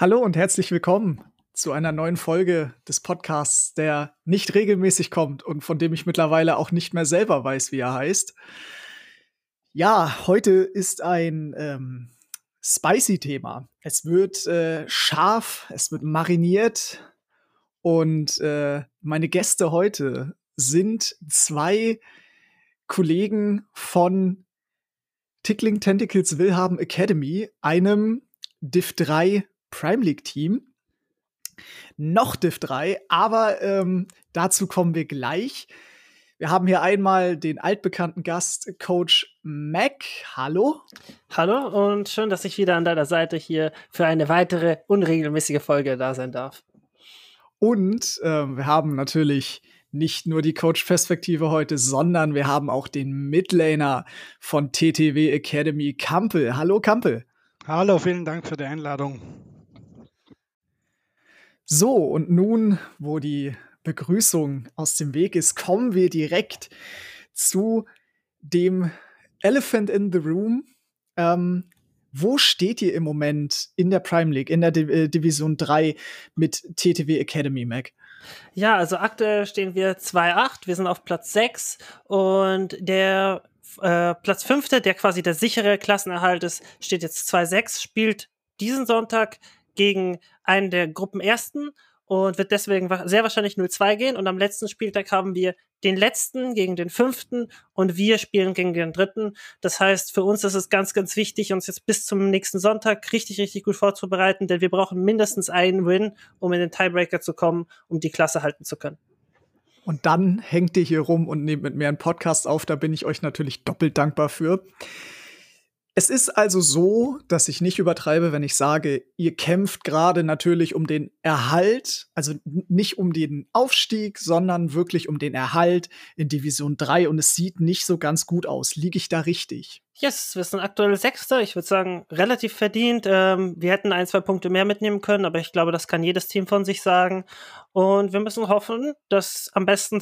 Hallo und herzlich willkommen zu einer neuen Folge des Podcasts, der nicht regelmäßig kommt und von dem ich mittlerweile auch nicht mehr selber weiß, wie er heißt. Ja, heute ist ein spicy Thema. Es wird scharf, es wird mariniert und meine Gäste heute sind zwei Kollegen von Tickling Tentacles Willhaben Academy, einem Div 3 Prime League Team, noch Div 3, aber dazu kommen wir gleich. Wir haben hier einmal den altbekannten Gast, Coach Mac. Hallo. Hallo und schön, dass ich wieder an deiner Seite hier für eine weitere unregelmäßige Folge da sein darf. Und wir haben natürlich nicht nur die Coach-Perspektive heute, sondern wir haben auch den Midlaner von TTW Academy, Kampel. Hallo Kampel. Hallo, vielen Dank für die Einladung. So, und nun, wo die Begrüßung aus dem Weg ist, kommen wir direkt zu dem Elephant in the Room. Wo steht ihr im Moment in der Prime League, in der Division 3 mit TTW Academy, Mac? Ja, also aktuell stehen wir 2-8, wir sind auf Platz 6 und der Platz 5., der quasi der sichere Klassenerhalt ist, steht jetzt 2-6, spielt diesen Sonntag gegen einen der Gruppenersten und wird deswegen sehr wahrscheinlich 0-2 gehen. Und am letzten Spieltag haben wir den Letzten gegen den Fünften und wir spielen gegen den Dritten. Das heißt, für uns ist es ganz, ganz wichtig, uns jetzt bis zum nächsten Sonntag richtig, richtig gut vorzubereiten, denn wir brauchen mindestens einen Win, um in den Tiebreaker zu kommen, um die Klasse halten zu können. Und dann hängt ihr hier rum und nehmt mit mir einen Podcast auf. Da bin ich euch natürlich doppelt dankbar für. Es ist also so, dass ich nicht übertreibe, wenn ich sage, ihr kämpft gerade natürlich um den Erhalt, also nicht um den Aufstieg, sondern wirklich um den Erhalt in Division 3 und es sieht nicht so ganz gut aus. Liege ich da richtig? Yes, wir sind aktuell Sechster. Ich würde sagen, relativ verdient. Wir hätten 1-2 Punkte mehr mitnehmen können, aber ich glaube, das kann jedes Team von sich sagen. Und wir müssen hoffen, dass am besten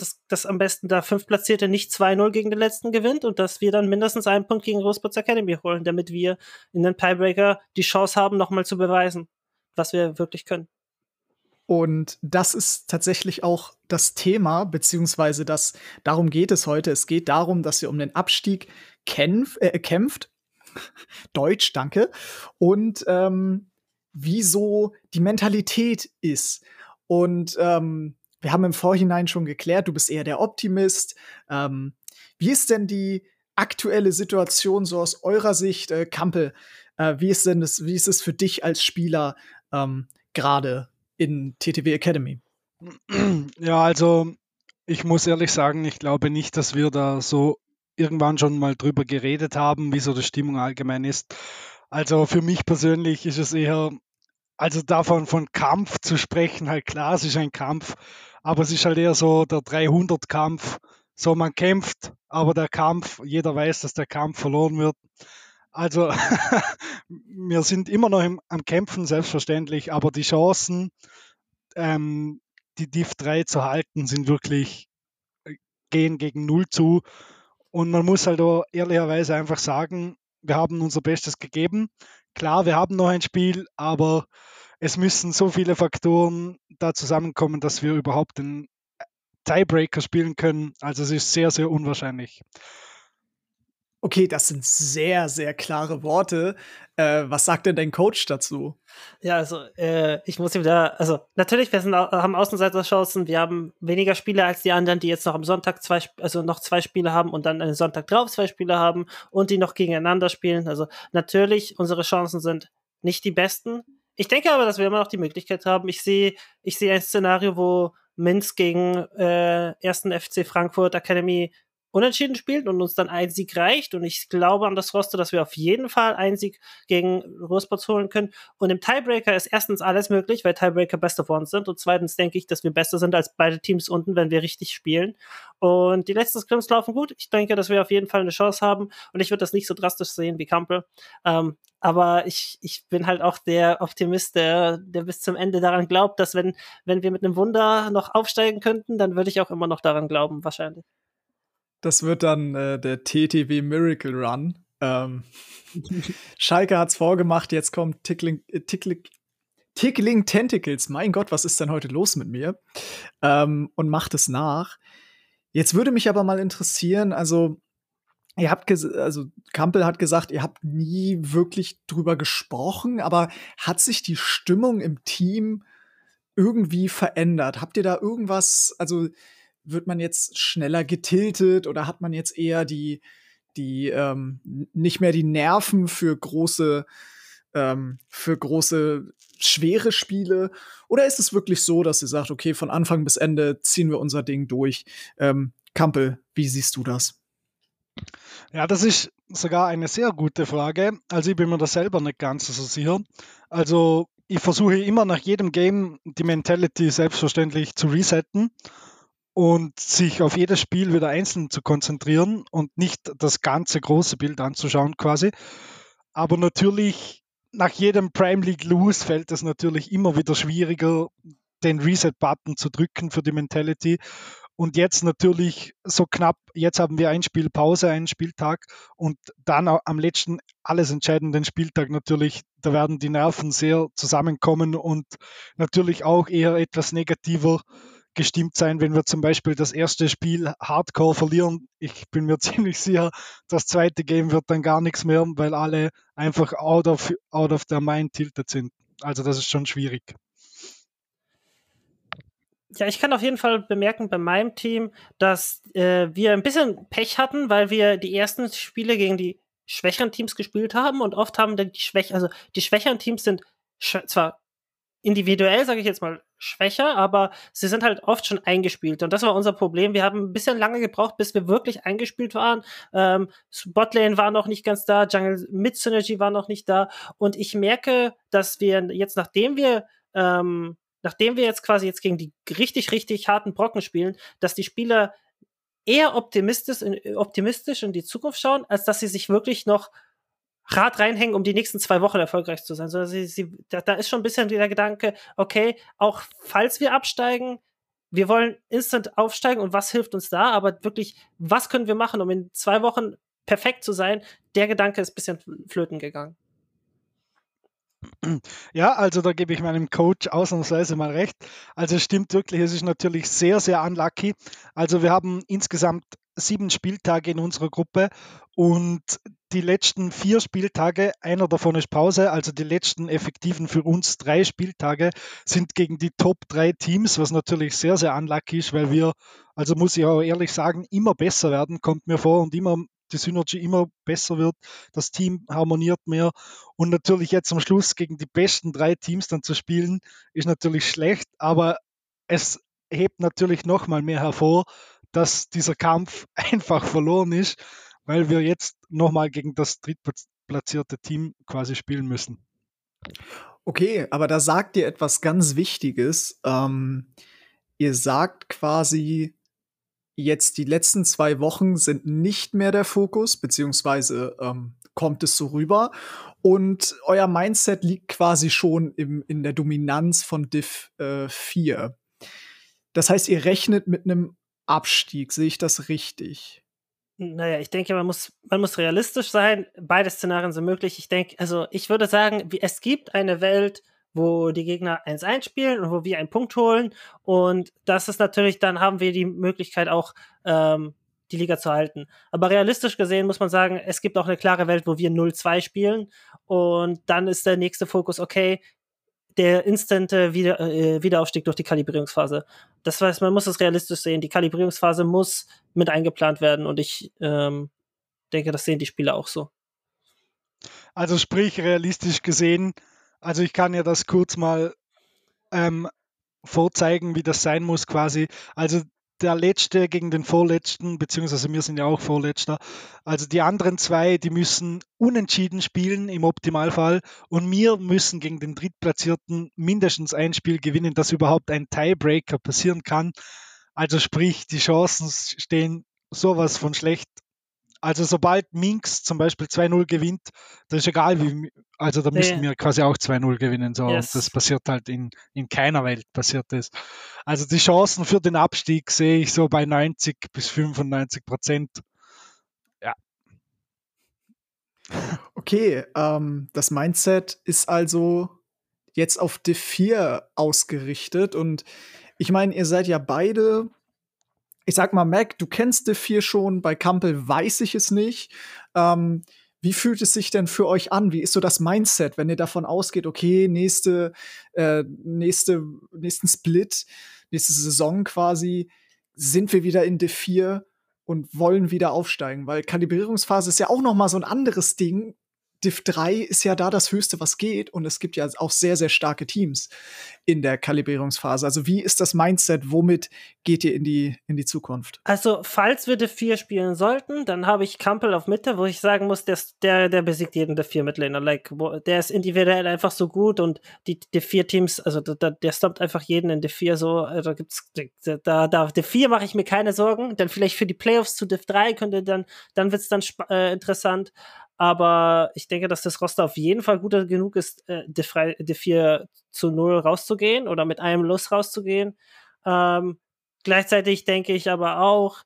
der Fünftplatzierte nicht 2-0 gegen den Letzten gewinnt und dass wir dann mindestens einen Punkt gegen Roosevelt Academy holen, damit wir in den Tiebreaker die Chance haben, nochmal zu beweisen, was wir wirklich können. Und das ist tatsächlich auch das Thema, beziehungsweise darum geht es heute. Es geht darum, dass ihr um den Abstieg kämpft. Deutsch, danke. Und wieso die Mentalität ist. Und wir haben im Vorhinein schon geklärt, du bist eher der Optimist. Wie ist denn die aktuelle Situation so aus eurer Sicht, Kampel? Wie ist es für dich als Spieler gerade in TTW Academy? Ja, also ich muss ehrlich sagen, ich glaube nicht, dass wir da so irgendwann schon mal drüber geredet haben, wie so die Stimmung allgemein ist. Also für mich persönlich ist es eher, also davon von Kampf zu sprechen, halt klar, es ist ein Kampf, aber es ist halt eher so der 300-Kampf, so man kämpft, aber der Kampf, jeder weiß, dass der Kampf verloren wird. Also wir sind immer noch am Kämpfen, selbstverständlich, aber die Chancen, die Div 3 zu halten, sind wirklich, gehen gegen 0 zu. Und man muss halt auch ehrlicherweise einfach sagen, wir haben unser Bestes gegeben. Klar, wir haben noch ein Spiel, aber es müssen so viele Faktoren da zusammenkommen, dass wir überhaupt den Tiebreaker spielen können. Also es ist sehr, sehr unwahrscheinlich. Okay, das sind sehr, sehr klare Worte. Was sagt denn dein Coach dazu? Ja, also ich muss ihm da, also natürlich, wir haben Außenseiterchancen, wir haben weniger Spiele als die anderen, die jetzt noch am Sonntag noch zwei Spiele haben und dann am Sonntag drauf 2 Spiele haben und die noch gegeneinander spielen. Also natürlich, unsere Chancen sind nicht die besten. Ich denke aber, dass wir immer noch die Möglichkeit haben. Ich sehe ein Szenario, wo Mainz gegen 1. FC Frankfurt Academy unentschieden spielt und uns dann ein Sieg reicht und ich glaube an das Roster, dass wir auf jeden Fall einen Sieg gegen Roosevelt holen können und im Tiebreaker ist erstens alles möglich, weil Tiebreaker Best of One sind und zweitens denke ich, dass wir besser sind als beide Teams unten, wenn wir richtig spielen und die letzten Scrims laufen gut. Ich denke, dass wir auf jeden Fall eine Chance haben und ich würde das nicht so drastisch sehen wie Kampel, aber ich bin halt auch der Optimist, der bis zum Ende daran glaubt, dass wenn wir mit einem Wunder noch aufsteigen könnten, dann würde ich auch immer noch daran glauben, wahrscheinlich. Das wird dann der TTW Miracle Run. Schalke hat's vorgemacht, jetzt kommt Tickling Tickling Tentacles, mein Gott, was ist denn heute los mit mir? Und macht es nach. Jetzt würde mich aber mal interessieren, also ihr habt Kampel hat gesagt, ihr habt nie wirklich drüber gesprochen, aber hat sich die Stimmung im Team irgendwie verändert? Habt ihr da irgendwas, also wird man jetzt schneller getiltet oder hat man jetzt eher die nicht mehr die Nerven für große schwere Spiele? Oder ist es wirklich so, dass ihr sagt, okay, von Anfang bis Ende ziehen wir unser Ding durch? Kampel, wie siehst du das? Ja, das ist sogar eine sehr gute Frage. Also ich bin mir da selber nicht ganz so sicher. Also ich versuche immer nach jedem Game die Mentality selbstverständlich zu resetten und sich auf jedes Spiel wieder einzeln zu konzentrieren und nicht das ganze große Bild anzuschauen quasi. Aber natürlich, nach jedem Prime League Lose fällt es natürlich immer wieder schwieriger, den Reset-Button zu drücken für die Mentality. Und jetzt natürlich so knapp, jetzt haben wir ein Spiel Pause, einen Spieltag und dann am letzten, alles entscheidenden Spieltag natürlich, da werden die Nerven sehr zusammenkommen und natürlich auch eher etwas negativer gestimmt sein, wenn wir zum Beispiel das erste Spiel hardcore verlieren. Ich bin mir ziemlich sicher, das zweite Game wird dann gar nichts mehr, weil alle einfach out of their mind tilted sind. Also das ist schon schwierig. Ja, ich kann auf jeden Fall bemerken bei meinem Team, dass wir ein bisschen Pech hatten, weil wir die ersten Spiele gegen die schwächeren Teams gespielt haben und oft haben dann die schwächeren Teams sind zwar individuell, sage ich jetzt mal, schwächer, aber sie sind halt oft schon eingespielt und das war unser Problem. Wir haben ein bisschen lange gebraucht, bis wir wirklich eingespielt waren. Botlane war noch nicht ganz da, Jungle mit Synergy war noch nicht da und ich merke, dass wir jetzt, nachdem wir jetzt quasi jetzt gegen die richtig, richtig harten Brocken spielen, dass die Spieler eher optimistisch in die Zukunft schauen, als dass sie sich wirklich noch Rad reinhängen, um die nächsten 2 Wochen erfolgreich zu sein. Sondern da ist schon ein bisschen der Gedanke, okay, auch falls wir absteigen, wir wollen instant aufsteigen und was hilft uns da? Aber wirklich, was können wir machen, um in 2 Wochen perfekt zu sein? Der Gedanke ist ein bisschen flöten gegangen. Ja, also da gebe ich meinem Coach ausnahmsweise mal recht. Also es stimmt wirklich, es ist natürlich sehr, sehr unlucky. Also wir haben insgesamt 7 Spieltage in unserer Gruppe und die letzten 4 Spieltage, einer davon ist Pause, also die letzten effektiven für uns 3 Spieltage sind gegen die Top 3 Teams, was natürlich sehr, sehr unlucky ist, weil wir, also muss ich auch ehrlich sagen, immer besser werden, kommt mir vor und immer die Synergy immer besser wird, das Team harmoniert mehr und natürlich jetzt am Schluss gegen die besten 3 Teams dann zu spielen, ist natürlich schlecht, aber es hebt natürlich nochmal mehr hervor, dass dieser Kampf einfach verloren ist, weil wir jetzt nochmal gegen das drittplatzierte Team quasi spielen müssen. Okay, aber da sagt ihr etwas ganz Wichtiges. Ihr sagt quasi, jetzt die letzten 2 Wochen sind nicht mehr der Fokus, beziehungsweise kommt es so rüber. Und euer Mindset liegt quasi schon in der Dominanz von Div 4. Das heißt, ihr rechnet mit einem Abstieg. Sehe ich das richtig? Naja, ich denke, man muss realistisch sein. Beide Szenarien sind möglich. Ich denke, also ich würde sagen, es gibt eine Welt, wo die Gegner 1-1 spielen und wo wir einen Punkt holen. Und das ist natürlich, dann haben wir die Möglichkeit auch, die Liga zu halten. Aber realistisch gesehen muss man sagen, es gibt auch eine klare Welt, wo wir 0-2 spielen. Und dann ist der nächste Fokus, okay, der instante Wiederaufstieg durch die Kalibrierungsphase. Das heißt, man muss es realistisch sehen. Die Kalibrierungsphase muss mit eingeplant werden. Und ich denke, das sehen die Spieler auch so. Also sprich, realistisch gesehen, also ich kann ja das kurz mal vorzeigen, wie das sein muss quasi. Also der Letzte gegen den Vorletzten, beziehungsweise wir sind ja auch Vorletzter. Also die anderen 2, die müssen unentschieden spielen im Optimalfall und wir müssen gegen den Drittplatzierten mindestens ein Spiel gewinnen, dass überhaupt ein Tiebreaker passieren kann. Also sprich, die Chancen stehen sowas von schlecht. Also sobald Minx zum Beispiel 2-0 gewinnt, das ist egal, wie, also da müssten wir quasi auch 2-0 gewinnen. So. Yes. Das passiert halt in keiner Welt, passiert das. Also die Chancen für den Abstieg sehe ich so bei 90-95%. Ja. Okay, das Mindset ist also jetzt auf D4 ausgerichtet. Und ich meine, ihr seid ja beide, ich sag mal, Mac, du kennst D4 schon, bei Kampel weiß ich es nicht. Wie fühlt es sich denn für euch an? Wie ist so das Mindset, wenn ihr davon ausgeht, okay, nächsten Split, nächste Saison quasi, sind wir wieder in D4 und wollen wieder aufsteigen? Weil Kalibrierungsphase ist ja auch noch mal so ein anderes Ding. Div 3 ist ja da das Höchste, was geht. Und es gibt ja auch sehr, sehr starke Teams in der Kalibrierungsphase. Also wie ist das Mindset? Womit geht ihr in die Zukunft? Also falls wir D4 spielen sollten, dann habe ich Kampel auf Mitte, wo ich sagen muss, der besiegt jeden D4 Midlaner. Like, der ist individuell einfach so gut und die D4 Teams, also der stompt einfach jeden in D4 so. Also da D4 mache ich mir keine Sorgen. Dann vielleicht für die Playoffs zu Div 3 könnte dann wird es dann interessant. Aber ich denke, dass das Roster auf jeden Fall gut genug ist, D4 zu 0 rauszugehen oder mit einem Los rauszugehen. Gleichzeitig denke ich aber auch,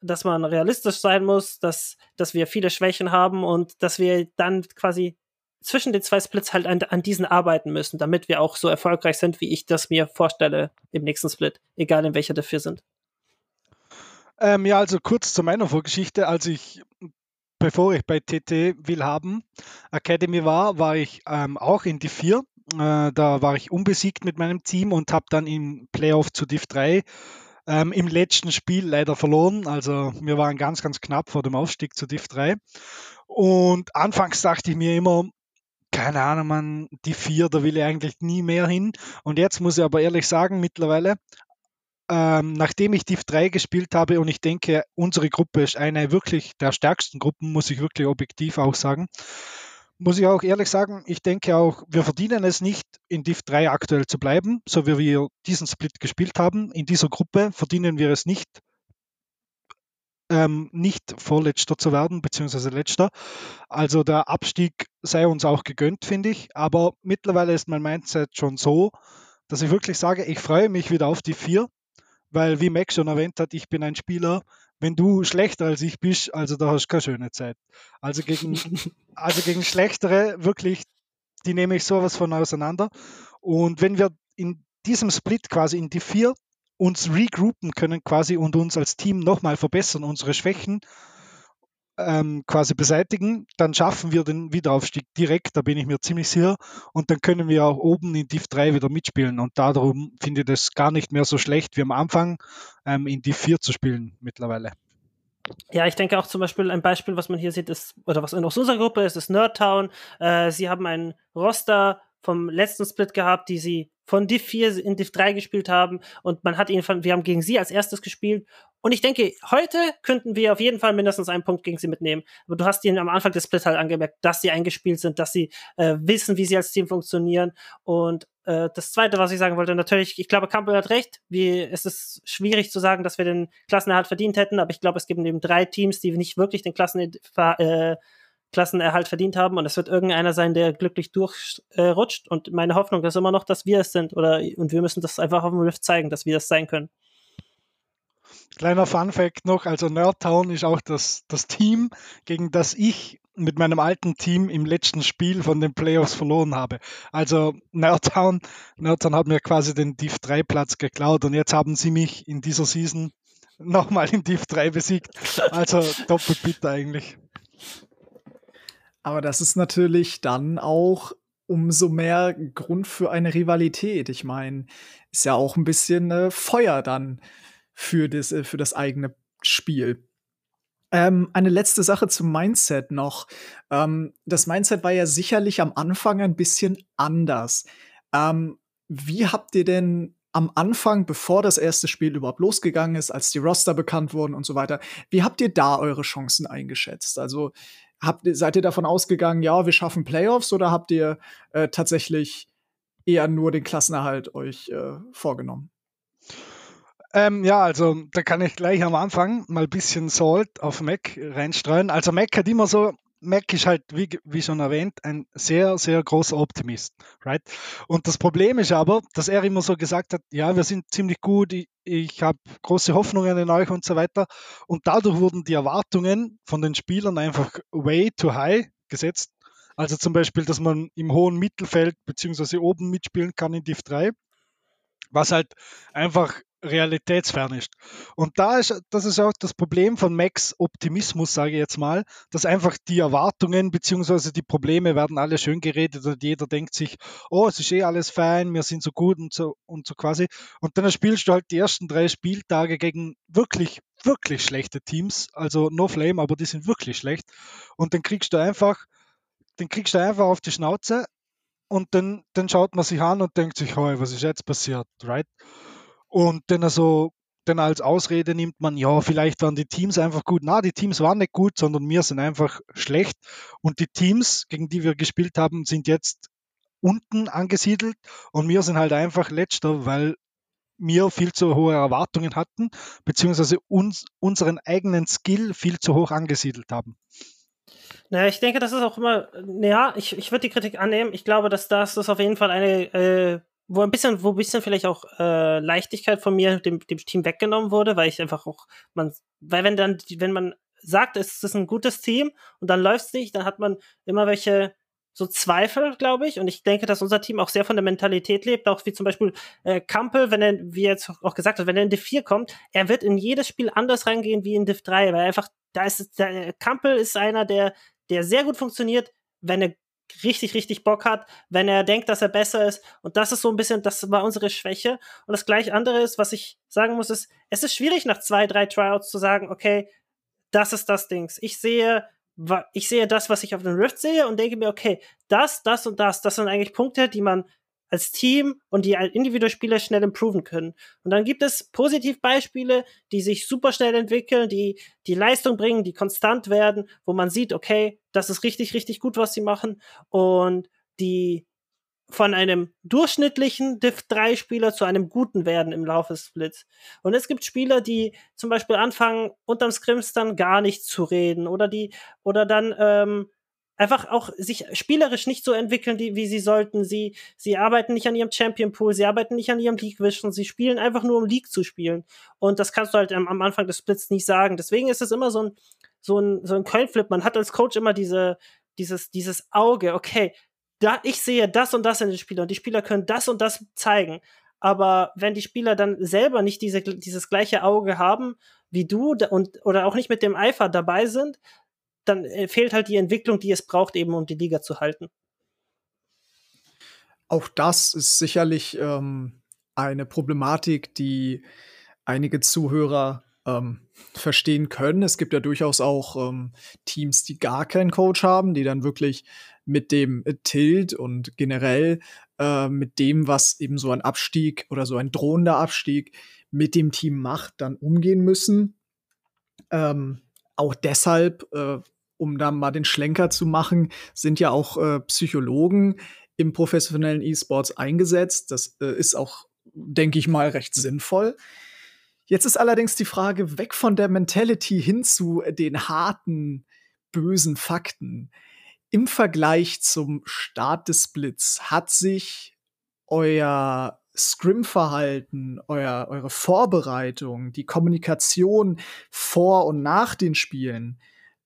dass man realistisch sein muss, dass wir viele Schwächen haben und dass wir dann quasi zwischen den zwei Splits halt an diesen arbeiten müssen, damit wir auch so erfolgreich sind, wie ich das mir vorstelle im nächsten Split, egal in welcher D4 sind. Ja, also kurz zu meiner Vorgeschichte. Bevor ich bei TT Willhaben Academy war ich auch in Div 4. Da war ich unbesiegt mit meinem Team und habe dann im Playoff zu Div 3 im letzten Spiel leider verloren. Also wir waren ganz, ganz knapp vor dem Aufstieg zu Div 3. Und anfangs dachte ich mir immer, keine Ahnung, man, Div 4, da will ich eigentlich nie mehr hin. Und jetzt muss ich aber ehrlich sagen, mittlerweile, nachdem ich Div 3 gespielt habe und ich denke, unsere Gruppe ist eine wirklich der stärksten Gruppen, muss ich wirklich objektiv auch sagen, muss ich auch ehrlich sagen, ich denke auch, wir verdienen es nicht, in Div 3 aktuell zu bleiben, so wie wir diesen Split gespielt haben. In dieser Gruppe verdienen wir es nicht, nicht Vorletzter zu werden, beziehungsweise Letzter. Also der Abstieg sei uns auch gegönnt, finde ich. Aber mittlerweile ist mein Mindset schon so, dass ich wirklich sage, ich freue mich wieder auf Div 4. Weil, wie Mac schon erwähnt hat, ich bin ein Spieler, wenn du schlechter als ich bist, also da hast du keine schöne Zeit. Also gegen Schlechtere, wirklich, die nehme ich sowas von auseinander. Und wenn wir in diesem Split quasi in die 4 uns regroupen können quasi und uns als Team nochmal verbessern, unsere Schwächen quasi beseitigen, dann schaffen wir den Wiederaufstieg direkt, da bin ich mir ziemlich sicher. Und dann können wir auch oben in Div 3 wieder mitspielen. Und darum finde ich das gar nicht mehr so schlecht, wie am Anfang in Div 4 zu spielen mittlerweile. Ja, ich denke auch zum Beispiel, ein Beispiel, was man hier sieht, ist, oder was in unserer Gruppe ist, ist Nerdtown. Sie haben einen Roster vom letzten Split gehabt, die sie von Div 4 in Div 3 gespielt haben und wir haben gegen sie als erstes gespielt und ich denke, heute könnten wir auf jeden Fall mindestens einen Punkt gegen sie mitnehmen, aber du hast ihnen am Anfang des Splits halt angemerkt, dass sie eingespielt sind, dass sie wissen, wie sie als Team funktionieren und das Zweite, was ich sagen wollte, natürlich, ich glaube, Campbell hat recht, es ist schwierig zu sagen, dass wir den Klassenerhalt verdient hätten, aber ich glaube, es gibt eben 3 Teams, die nicht wirklich den Klassenerhalt verdient haben und es wird irgendeiner sein, der glücklich durchrutscht und meine Hoffnung ist immer noch, dass wir es sind und wir müssen das einfach auf dem Rift zeigen, dass wir das sein können. Kleiner Funfact noch, also Nerdtown ist auch das Team, gegen das ich mit meinem alten Team im letzten Spiel von den Playoffs verloren habe. Also Nerdtown hat mir quasi den Div 3 Platz geklaut und jetzt haben sie mich in dieser Season nochmal in Div 3 besiegt. Also doppelt bitter eigentlich. Aber das ist natürlich dann auch umso mehr Grund für eine Rivalität. Ich meine, ist ja auch ein bisschen Feuer dann für das eigene Spiel. Eine letzte Sache zum Mindset noch. Das Mindset war ja sicherlich am Anfang ein bisschen anders. Wie habt ihr denn am Anfang, bevor das erste Spiel überhaupt losgegangen ist, als die Roster bekannt wurden und so weiter, wie habt ihr da eure Chancen eingeschätzt? Also seid ihr davon ausgegangen, ja, wir schaffen Playoffs, oder habt ihr tatsächlich eher nur den Klassenerhalt euch vorgenommen? Ja, also da kann ich gleich am Anfang mal ein bisschen Salt auf Mac reinstreuen. Also Mac ist halt, wie schon erwähnt, ein sehr, sehr großer Optimist, right? Und das Problem ist aber, dass er immer so gesagt hat, ja, wir sind ziemlich gut, ich habe große Hoffnungen in euch und so weiter. Und dadurch wurden die Erwartungen von den Spielern einfach way too high gesetzt. Also zum Beispiel, dass man im hohen Mittelfeld bzw. oben mitspielen kann in Div 3, was halt einfach realitätsfern ist. Und das ist auch das Problem von Macs Optimismus, sage ich jetzt mal, dass einfach die Erwartungen bzw. die Probleme werden alle schön geredet und jeder denkt sich, oh, es ist eh alles fein, wir sind so gut und so quasi. Und dann spielst du halt die ersten 3 Spieltage gegen wirklich, wirklich schlechte Teams, also no flame, aber die sind wirklich schlecht. Und dann kriegst du einfach auf die Schnauze und dann schaut man sich an und denkt sich, hey, was ist jetzt passiert, right? Und dann als Ausrede nimmt man, ja, vielleicht waren die Teams einfach gut. Na, die Teams waren nicht gut, sondern wir sind einfach schlecht. Und die Teams, gegen die wir gespielt haben, sind jetzt unten angesiedelt und wir sind halt einfach letzter, weil wir viel zu hohe Erwartungen hatten, beziehungsweise unseren eigenen Skill viel zu hoch angesiedelt haben. Naja, ich denke, das ist auch immer, ja, ich würde die Kritik annehmen. Ich glaube, dass das auf jeden Fall eine wo ein bisschen vielleicht auch Leichtigkeit von mir dem Team weggenommen wurde, weil ich einfach auch, wenn man sagt, es ist ein gutes Team und dann läuft es nicht, dann hat man immer welche so Zweifel, glaube ich, und ich denke, dass unser Team auch sehr von der Mentalität lebt, auch wie zum Beispiel Kampel, wenn er, wie er jetzt auch gesagt hat, wenn er in Div 4 kommt, er wird in jedes Spiel anders reingehen wie in Div 3, weil einfach, Kampel ist einer, der sehr gut funktioniert, wenn er richtig, richtig Bock hat, wenn er denkt, dass er besser ist. Und das ist so ein bisschen, das war unsere Schwäche. Und das gleich andere ist, was ich sagen muss, ist, es ist schwierig, nach 2, 3 Tryouts zu sagen, okay, das ist das Dings. Ich sehe das, was ich auf dem Rift sehe und denke mir, okay, das und das, das sind eigentlich Punkte, die man als Team und die individuelle Spieler schnell improven können. Und dann gibt es Positivbeispiele, die sich super schnell entwickeln, die Leistung bringen, die konstant werden, wo man sieht, okay, das ist richtig, richtig gut, was sie machen. Und die von einem durchschnittlichen Div-3-Spieler zu einem guten werden im Laufe des Splits. Und es gibt Spieler, die zum Beispiel anfangen, unterm Scrims dann gar nicht zu reden oder dann einfach auch sich spielerisch nicht so entwickeln, wie sie sollten. Sie arbeiten nicht an ihrem Champion Pool, sie arbeiten nicht an ihrem League Vision, sie spielen einfach nur, um League zu spielen. Und das kannst du halt am Anfang des Splits nicht sagen. Deswegen ist es immer so ein Coinflip. Man hat als Coach immer dieses Auge, okay, da ich sehe das und das in den Spielern und die Spieler können das und das zeigen. Aber wenn die Spieler dann selber nicht dieses gleiche Auge haben wie du oder auch nicht mit dem Eifer dabei sind, dann fehlt halt die Entwicklung, die es braucht, eben um die Liga zu halten. Auch das ist sicherlich eine Problematik, die einige Zuhörer verstehen können. Es gibt ja durchaus auch Teams, die gar keinen Coach haben, die dann wirklich mit dem Tilt und generell mit dem, was eben so ein Abstieg oder so ein drohender Abstieg mit dem Team macht, dann umgehen müssen. Auch deshalb, um da mal den Schlenker zu machen, sind ja auch Psychologen im professionellen E-Sports eingesetzt. Das ist auch, denke ich mal, recht sinnvoll. Jetzt ist allerdings die Frage, weg von der Mentality hin zu den harten, bösen Fakten. Im Vergleich zum Start des Splits hat sich euer Scrim-Verhalten, eure Vorbereitung, die Kommunikation vor und nach den Spielen,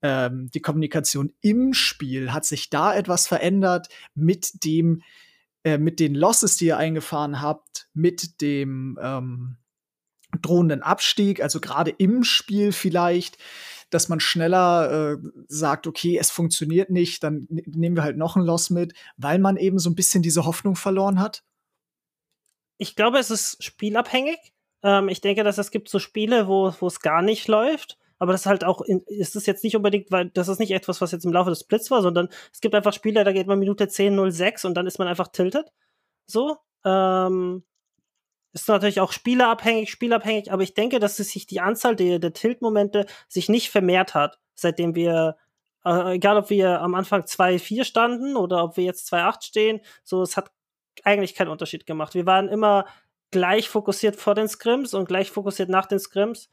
die Kommunikation im Spiel, hat sich da etwas verändert mit den Losses, die ihr eingefahren habt, mit dem drohenden Abstieg, also gerade im Spiel vielleicht, dass man schneller sagt, okay, es funktioniert nicht, dann nehmen wir halt noch ein Loss mit, weil man eben so ein bisschen diese Hoffnung verloren hat? Ich glaube, es ist spielabhängig. Ich denke, dass es gibt so Spiele, wo es gar nicht läuft. Aber das ist halt auch, ist es jetzt nicht unbedingt, weil das ist nicht etwas, was jetzt im Laufe des Splits war, sondern es gibt einfach Spiele, da geht man Minute 10:06 und dann ist man einfach tilted. So. Ist natürlich auch spielerabhängig. Aber ich denke, dass sich die Anzahl der Tilt-Momente sich nicht vermehrt hat, seitdem wir, egal ob wir am Anfang 2-4 standen oder ob wir jetzt 2-8 stehen, so, es hat eigentlich keinen Unterschied gemacht. Wir waren immer gleich fokussiert vor den Scrims und gleich fokussiert nach den Scrims.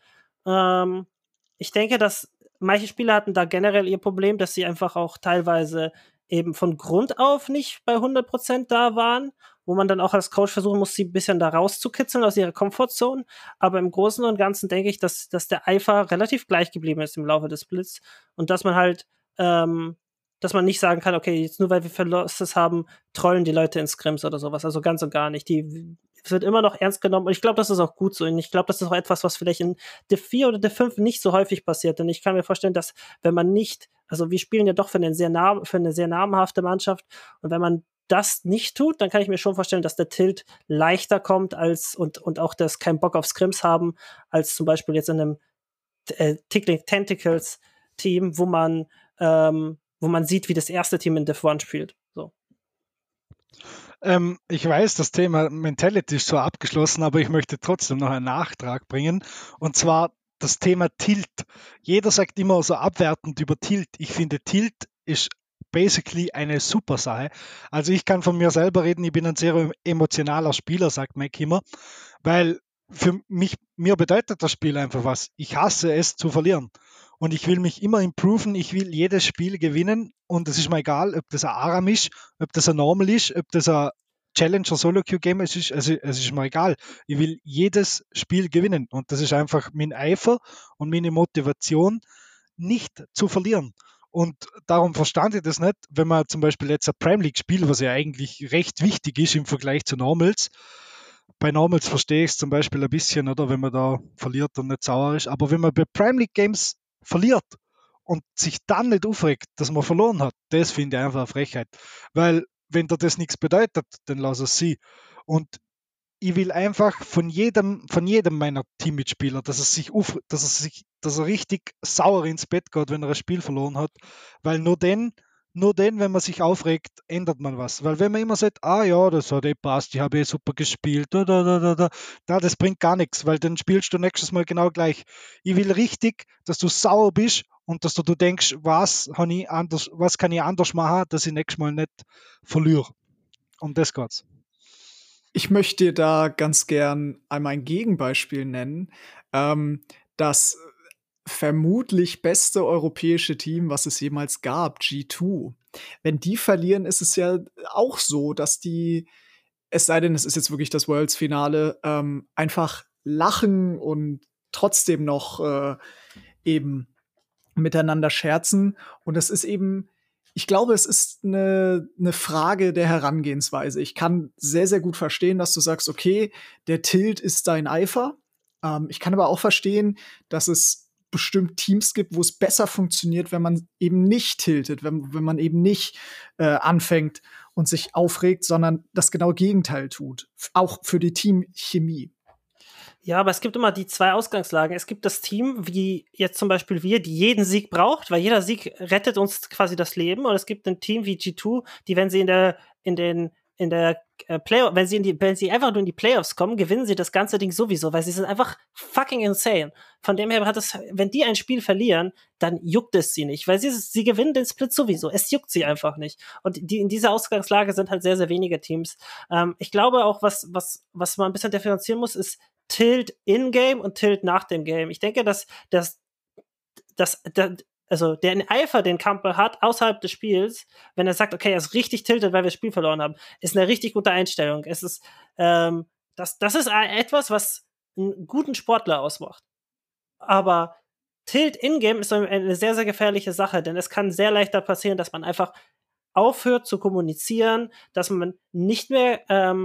Ich denke, dass manche Spieler hatten da generell ihr Problem, dass sie einfach auch teilweise eben von Grund auf nicht bei 100% da waren, wo man dann auch als Coach versuchen muss, sie ein bisschen da rauszukitzeln aus ihrer Komfortzone. Aber im Großen und Ganzen denke ich, dass der Eifer relativ gleich geblieben ist im Laufe des Splits und dass man halt dass man nicht sagen kann, okay, jetzt nur weil wir Verlostes haben, trollen die Leute in Scrims oder sowas. Also ganz und gar nicht. Es wird immer noch ernst genommen und ich glaube, das ist auch gut so. Und ich glaube, das ist auch etwas, was vielleicht in Div 4 oder Div 5 nicht so häufig passiert. Denn ich kann mir vorstellen, dass wenn man nicht, also wir spielen ja doch für eine sehr namhafte Mannschaft, und wenn man das nicht tut, dann kann ich mir schon vorstellen, dass der Tilt leichter kommt als und auch das keinen Bock auf Scrims haben, als zum Beispiel jetzt in einem Tickling Tentacles Team, wo man sieht, wie das erste Team in Div 1 spielt. So. Ich weiß, das Thema Mentality ist zwar abgeschlossen, aber ich möchte trotzdem noch einen Nachtrag bringen, und zwar das Thema Tilt. Jeder sagt immer so abwertend über Tilt. Ich finde, Tilt ist basically eine super Sache. Also ich kann von mir selber reden, ich bin ein sehr emotionaler Spieler, sagt Mac immer, weil für mich, mir bedeutet das Spiel einfach was. Ich hasse es zu verlieren. Und ich will mich immer improven, ich will jedes Spiel gewinnen und es ist mir egal, ob das ein Aram ist, ob das ein Normal ist, ob das ein Challenger Solo-Queue-Game ist, es ist mir egal. Ich will jedes Spiel gewinnen und das ist einfach mein Eifer und meine Motivation, nicht zu verlieren. Und darum verstand ich das nicht, wenn man zum Beispiel jetzt ein Prime League spielt, was ja eigentlich recht wichtig ist im Vergleich zu Normals. Bei Normals verstehe ich es zum Beispiel ein bisschen, oder wenn man da verliert und nicht sauer ist. Aber wenn man bei Prime League Games verliert und sich dann nicht aufregt, dass man verloren hat, das finde ich einfach eine Frechheit. Weil, wenn dir das nichts bedeutet, dann lass es sie. Und ich will einfach von jedem meiner Teammitspieler, dass er richtig sauer ins Bett geht, wenn er ein Spiel verloren hat, weil nur wenn man sich aufregt, ändert man was. Weil wenn man immer sagt, ah ja, das hat eh passt, ich habe eh super gespielt, das bringt gar nichts, weil dann spielst du nächstes Mal genau gleich. Ich will richtig, dass du sauer bist und dass du denkst, was kann ich anders machen, dass ich nächstes Mal nicht verliere. Um das geht's. Ich möchte dir da ganz gern einmal ein Gegenbeispiel nennen. Das vermutlich beste europäische Team, was es jemals gab, G2. Wenn die verlieren, ist es ja auch so, dass die, es sei denn, es ist jetzt wirklich das Worlds-Finale, einfach lachen und trotzdem noch eben miteinander scherzen. Und das ist eben, ich glaube, es ist eine Frage der Herangehensweise. Ich kann sehr, sehr gut verstehen, dass du sagst, okay, der Tilt ist dein Eifer. Ich kann aber auch verstehen, dass es bestimmt Teams gibt, wo es besser funktioniert, wenn man eben nicht tiltet, wenn man eben nicht anfängt und sich aufregt, sondern das genaue Gegenteil tut. Auch für die Teamchemie. Ja, aber es gibt immer die zwei Ausgangslagen. Es gibt das Team, wie jetzt zum Beispiel wir, die jeden Sieg braucht, weil jeder Sieg rettet uns quasi das Leben. Und es gibt ein Team wie G2, die, wenn sie wenn sie einfach nur in die Playoffs kommen, gewinnen sie das ganze Ding sowieso, weil sie sind einfach fucking insane. Von dem her wenn die ein Spiel verlieren, dann juckt es sie nicht, weil sie gewinnen den Split sowieso. Es juckt sie einfach nicht. Und die in dieser Ausgangslage sind halt sehr, sehr wenige Teams. Ich glaube auch, was man ein bisschen differenzieren muss, ist Tilt in-game und Tilt nach dem Game. Ich denke, dass der Eifer, den Kampel hat, außerhalb des Spiels, wenn er sagt, okay, er ist richtig tiltet, weil wir das Spiel verloren haben, ist eine richtig gute Einstellung. Es ist, das ist etwas, was einen guten Sportler ausmacht. Aber Tilt in-game ist eine sehr, sehr gefährliche Sache, denn es kann sehr leicht passieren, dass man einfach aufhört zu kommunizieren, dass man nicht mehr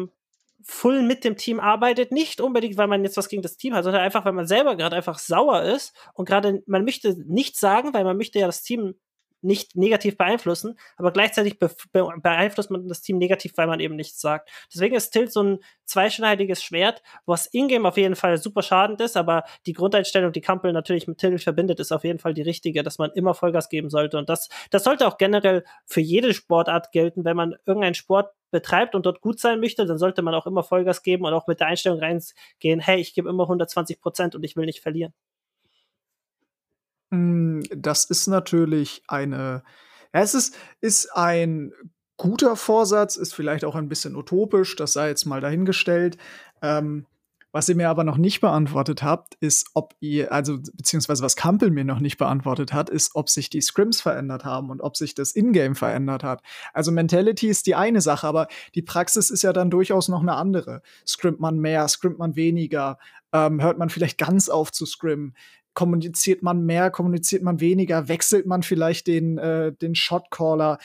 full mit dem Team arbeitet, nicht unbedingt, weil man jetzt was gegen das Team hat, sondern einfach, weil man selber gerade einfach sauer ist und gerade, man möchte nichts sagen, weil man möchte ja das Team nicht negativ beeinflussen, aber gleichzeitig beeinflusst man das Team negativ, weil man eben nichts sagt. Deswegen ist Tilt so ein zweischneidiges Schwert, was in-game auf jeden Fall super schadend ist, aber die Grundeinstellung, die Kampel natürlich mit Tilt verbindet, ist auf jeden Fall die richtige, dass man immer Vollgas geben sollte, und das sollte auch generell für jede Sportart gelten. Wenn man irgendeinen Sport betreibt und dort gut sein möchte, dann sollte man auch immer Vollgas geben und auch mit der Einstellung reingehen, hey, ich gebe immer 120% und ich will nicht verlieren. Das ist natürlich ist ein guter Vorsatz, ist vielleicht auch ein bisschen utopisch, das sei jetzt mal dahingestellt. Was ihr mir aber noch nicht beantwortet habt, ist, beziehungsweise was Kampel mir noch nicht beantwortet hat, ist, ob sich die Scrims verändert haben und ob sich das Ingame verändert hat. Also Mentality ist die eine Sache, aber die Praxis ist ja dann durchaus noch eine andere. Scrimmt man mehr, scrimmt man weniger, hört man vielleicht ganz auf zu scrimmen? kommuniziert man mehr, kommuniziert man weniger, wechselt man vielleicht den Shotcaller?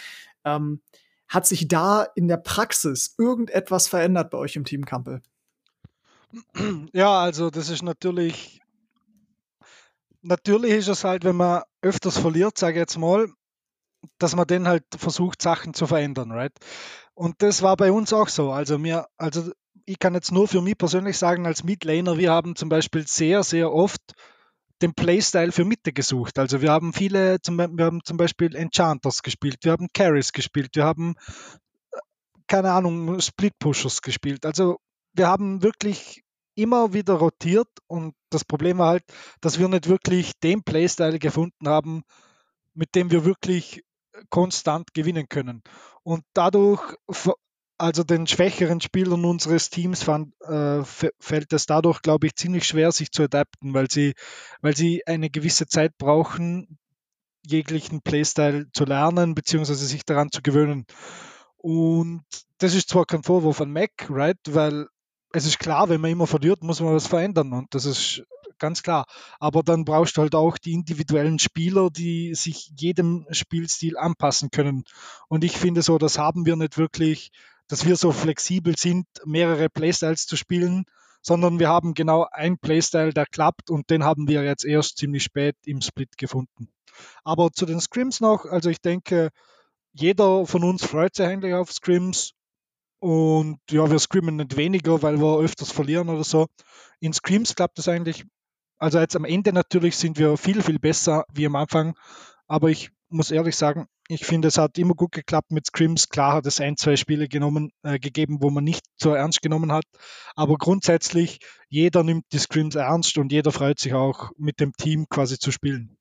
Hat sich da in der Praxis irgendetwas verändert bei euch im Team Kampel? Ja, also das ist natürlich ist es halt, wenn man öfters verliert, sage ich jetzt mal, dass man dann halt versucht, Sachen zu verändern, right? Und das war bei uns auch so. Also ich kann jetzt nur für mich persönlich sagen, als Midlaner, wir haben zum Beispiel sehr, sehr oft den Playstyle für Mitte gesucht. Also wir haben zum Beispiel Enchanters gespielt, wir haben Carries gespielt, wir haben, keine Ahnung, Split-Pushers gespielt. Also wir haben wirklich immer wieder rotiert und das Problem war halt, dass wir nicht wirklich den Playstyle gefunden haben, mit dem wir wirklich konstant gewinnen können. Und dadurch, also den schwächeren Spielern unseres Teams fällt es dadurch, glaube ich, ziemlich schwer, sich zu adapten, weil sie eine gewisse Zeit brauchen, jeglichen Playstyle zu lernen, beziehungsweise sich daran zu gewöhnen. Und das ist zwar kein Vorwurf an Mac, right? Weil es ist klar, wenn man immer verliert, muss man was verändern und das ist ganz klar. Aber dann brauchst du halt auch die individuellen Spieler, die sich jedem Spielstil anpassen können. Und ich finde so, das haben wir nicht wirklich, dass wir so flexibel sind, mehrere Playstyles zu spielen, sondern wir haben genau einen Playstyle, der klappt und den haben wir jetzt erst ziemlich spät im Split gefunden. Aber zu den Scrims noch, also ich denke, jeder von uns freut sich eigentlich auf Scrims. Und ja, wir scrimmen nicht weniger, weil wir öfters verlieren oder so. In Scrims klappt es eigentlich, also jetzt am Ende natürlich sind wir viel, viel besser wie am Anfang, aber ich muss ehrlich sagen, ich finde, es hat immer gut geklappt mit Scrims. Klar hat es 1, 2 Spiele gegeben, wo man nicht so ernst genommen hat, aber grundsätzlich, jeder nimmt die Scrims ernst und jeder freut sich auch, mit dem Team quasi zu spielen.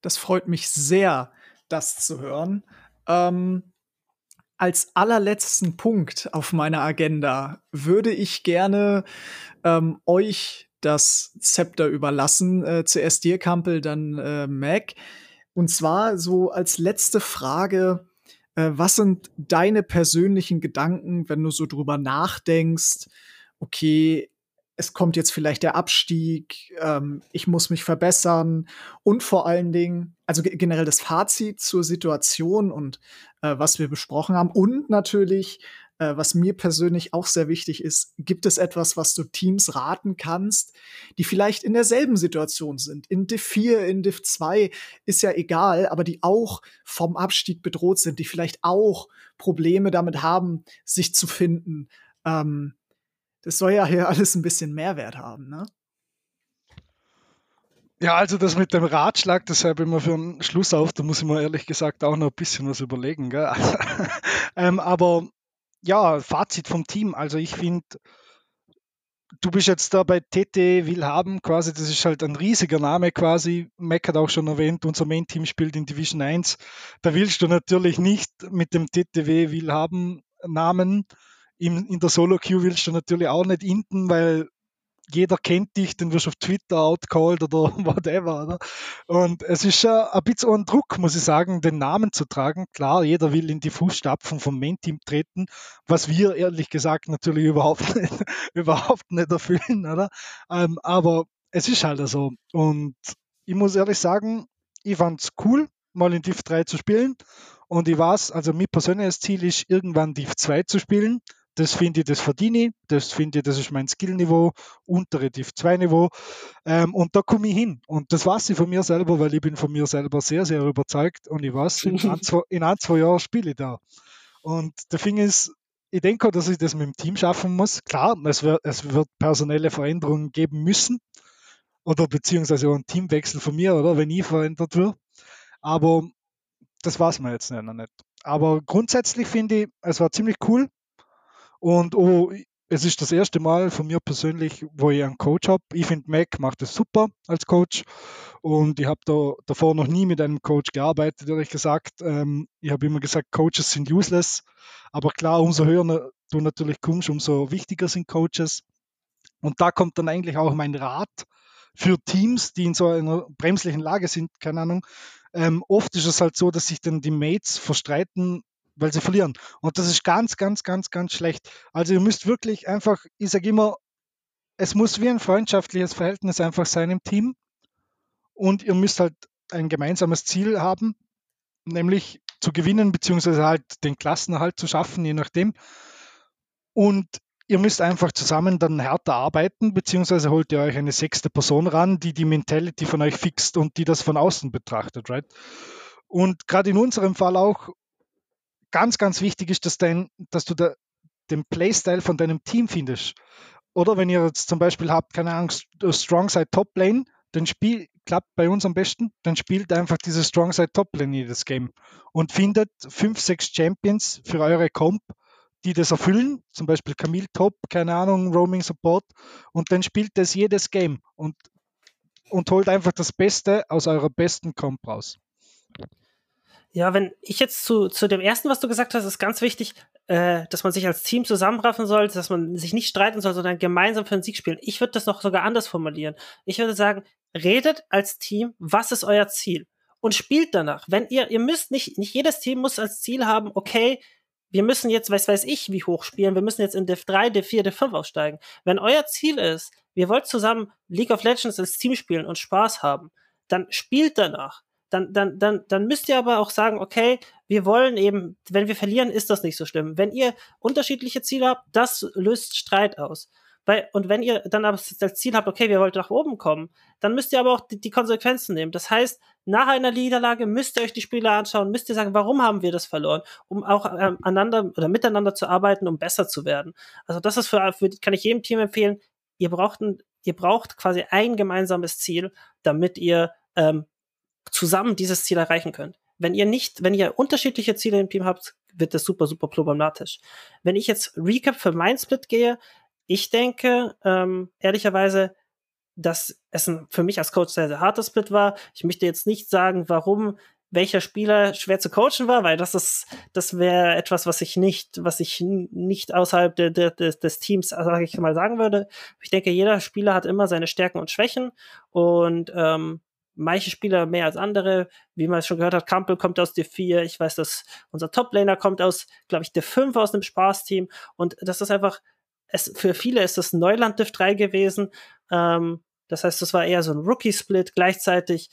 Das freut mich sehr, das zu hören. Als allerletzten Punkt auf meiner Agenda würde ich gerne euch das Zepter überlassen. Zuerst dir, Kampel, dann Mac. Und zwar so als letzte Frage, was sind deine persönlichen Gedanken, wenn du so drüber nachdenkst, okay, es kommt jetzt vielleicht der Abstieg, ich muss mich verbessern und vor allen Dingen, also generell das Fazit zur Situation und was wir besprochen haben und natürlich, was mir persönlich auch sehr wichtig ist, gibt es etwas, was du Teams raten kannst, die vielleicht in derselben Situation sind, in Div 4, in Div 2, ist ja egal, aber die auch vom Abstieg bedroht sind, die vielleicht auch Probleme damit haben, sich zu finden, das soll ja hier alles ein bisschen Mehrwert haben, ne? Ja, also das mit dem Ratschlag, das habe ich mir für einen Schluss auf, da muss ich mir ehrlich gesagt auch noch ein bisschen was überlegen, gell? Aber ja, Fazit vom Team, also ich finde, du bist jetzt da bei TT Willhaben quasi, das ist halt ein riesiger Name quasi, Mac hat auch schon erwähnt, unser Main-Team spielt in Division 1, da willst du natürlich nicht mit dem TTW Willhaben Namen in der Solo-Queue willst du natürlich auch nicht inten, weil jeder kennt dich, den wirst du auf Twitter outcalled oder whatever. Oder? Und es ist schon ein bisschen ein Druck, muss ich sagen, den Namen zu tragen. Klar, jeder will in die Fußstapfen vom Main-Team treten, was wir ehrlich gesagt natürlich überhaupt nicht erfüllen. Oder? Aber es ist halt so. Und ich muss ehrlich sagen, ich fand es cool, mal in Div 3 zu spielen. Und ich weiß, also mein persönliches Ziel ist, irgendwann Div 2 zu spielen. Das finde ich, das verdiene ich. Das finde ich, das ist mein Skillniveau, untere Div 2 Niveau. Und da komme ich hin. Und das weiß ich von mir selber, weil ich bin von mir selber sehr, sehr überzeugt. Und ich weiß, in 1, 2 Jahren spiele ich da. Und der Ding ist, ich denke auch, dass ich das mit dem Team schaffen muss. Klar, es wird personelle Veränderungen geben müssen. Oder beziehungsweise auch ein Teamwechsel von mir, oder wenn ich verändert würde. Aber das weiß man jetzt noch nicht. Aber grundsätzlich finde ich, es war ziemlich cool. Und es ist das erste Mal von mir persönlich, wo ich einen Coach habe. Ich finde, Mac macht es super als Coach. Und ich habe davor noch nie mit einem Coach gearbeitet, ehrlich gesagt. Ich habe immer gesagt, Coaches sind useless. Aber klar, umso höher du natürlich kommst, umso wichtiger sind Coaches. Und da kommt dann eigentlich auch mein Rat für Teams, die in so einer bremslichen Lage sind, keine Ahnung. Oft ist es halt so, dass sich dann die Mates verstreiten, weil sie verlieren. Und das ist ganz, ganz, ganz, ganz schlecht. Also ihr müsst wirklich einfach, ich sage immer, es muss wie ein freundschaftliches Verhältnis einfach sein im Team und ihr müsst halt ein gemeinsames Ziel haben, nämlich zu gewinnen, beziehungsweise halt den Klassenerhalt zu schaffen, je nachdem. Und ihr müsst einfach zusammen dann härter arbeiten, beziehungsweise holt ihr euch eine sechste Person ran, die die Mentality von euch fixt und die das von außen betrachtet, right? Und gerade in unserem Fall auch ganz, ganz wichtig ist, dass du den Playstyle von deinem Team findest. Oder wenn ihr jetzt zum Beispiel habt, keine Angst, Strongside Top Lane, dann klappt bei uns am besten, dann spielt einfach diese Strongside Top Lane jedes Game und findet 5, 6 Champions für eure Comp, die das erfüllen, zum Beispiel Camille Top, keine Ahnung, Roaming Support, und dann spielt das jedes Game und holt einfach das Beste aus eurer besten Comp raus. Ja, wenn ich jetzt zu dem ersten, was du gesagt hast, ist ganz wichtig, dass man sich als Team zusammenraffen sollte, dass man sich nicht streiten soll, sondern gemeinsam für den Sieg spielen. Ich würde das noch sogar anders formulieren. Ich würde sagen, redet als Team, was ist euer Ziel? Und spielt danach. Wenn ihr müsst nicht jedes Team muss als Ziel haben, okay, wir müssen jetzt, weiß ich, wie hoch spielen, wir müssen jetzt in Div 3, Div 4, Div 5 aufsteigen. Wenn euer Ziel ist, wir wollt zusammen League of Legends als Team spielen und Spaß haben, dann spielt danach. Dann müsst ihr aber auch sagen, okay, wir wollen eben, wenn wir verlieren, ist das nicht so schlimm. Wenn ihr unterschiedliche Ziele habt, das löst Streit aus. Und wenn ihr dann aber das Ziel habt, okay, wir wollen nach oben kommen, dann müsst ihr aber auch die Konsequenzen nehmen. Das heißt, nach einer Niederlage müsst ihr euch die Spieler anschauen, müsst ihr sagen, warum haben wir das verloren, um auch aneinander oder miteinander zu arbeiten, um besser zu werden. Also das ist kann ich jedem Team empfehlen, ihr braucht quasi ein gemeinsames Ziel, damit ihr zusammen dieses Ziel erreichen könnt. Wenn ihr unterschiedliche Ziele im Team habt, wird das super, super problematisch. Wenn ich jetzt Recap für mein Split gehe, ich denke, ehrlicherweise, dass es für mich als Coach sehr, sehr harter Split war. Ich möchte jetzt nicht sagen, warum welcher Spieler schwer zu coachen war, weil das wäre etwas, was ich nicht außerhalb des Teams, sage ich mal, sagen würde. Ich denke, jeder Spieler hat immer seine Stärken und Schwächen und manche Spieler mehr als andere, wie man es schon gehört hat, Kampel kommt aus Div 4, ich weiß, dass unser Top-Laner kommt aus, glaube ich, Div 5 aus einem Spaß-Team und das ist einfach, für viele ist das Neuland Div 3 gewesen, das heißt, das war eher so ein Rookie-Split, gleichzeitig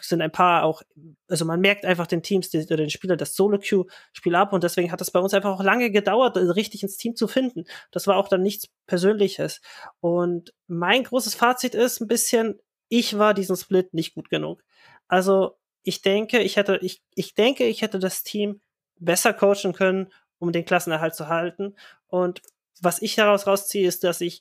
sind ein paar auch, also man merkt einfach den Teams, oder den Spielern das Solo-Queue-Spiel ab und deswegen hat das bei uns einfach auch lange gedauert, richtig ins Team zu finden. Das war auch dann nichts Persönliches und mein großes Fazit ist ein bisschen, ich war diesen Split nicht gut genug. Also, ich denke, ich hätte das Team besser coachen können, um den Klassenerhalt zu halten. Und was ich daraus rausziehe, ist, dass ich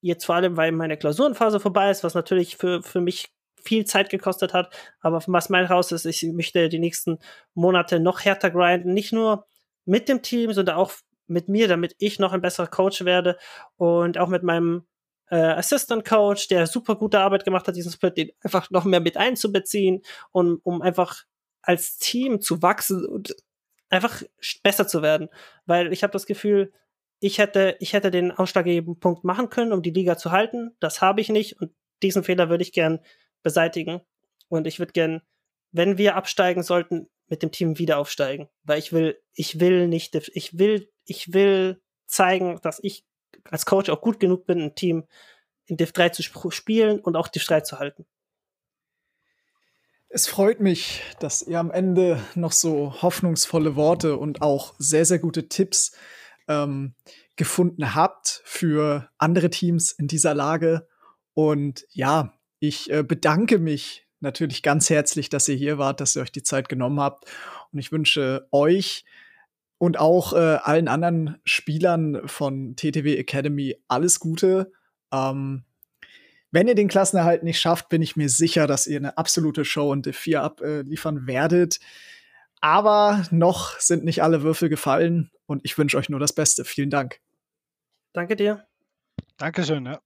jetzt vor allem, weil meine Klausurenphase vorbei ist, was natürlich für mich viel Zeit gekostet hat, aber was mein raus ist, ich möchte die nächsten Monate noch härter grinden, nicht nur mit dem Team, sondern auch mit mir, damit ich noch ein besserer Coach werde und auch mit meinem Assistant Coach, der super gute Arbeit gemacht hat, diesen Split, den einfach noch mehr mit einzubeziehen und um einfach als Team zu wachsen und einfach besser zu werden, weil ich habe das Gefühl, ich hätte den ausschlaggebenden Punkt machen können, um die Liga zu halten, das habe ich nicht und diesen Fehler würde ich gern beseitigen und ich würde gern, wenn wir absteigen sollten, mit dem Team wieder aufsteigen, weil ich will zeigen, dass ich als Coach auch gut genug bin, ein Team in Div 3 zu spielen und auch Div 3 zu halten. Es freut mich, dass ihr am Ende noch so hoffnungsvolle Worte und auch sehr, sehr gute Tipps gefunden habt für andere Teams in dieser Lage. Und ja, ich bedanke mich natürlich ganz herzlich, dass ihr hier wart, dass ihr euch die Zeit genommen habt. Und ich wünsche euch und auch allen anderen Spielern von TTW Academy alles Gute. Wenn ihr den Klassenerhalt nicht schafft, bin ich mir sicher, dass ihr eine absolute Show in Div 4 abliefern werdet. Aber noch sind nicht alle Würfel gefallen und ich wünsche euch nur das Beste. Vielen Dank. Danke dir. Dankeschön, ja.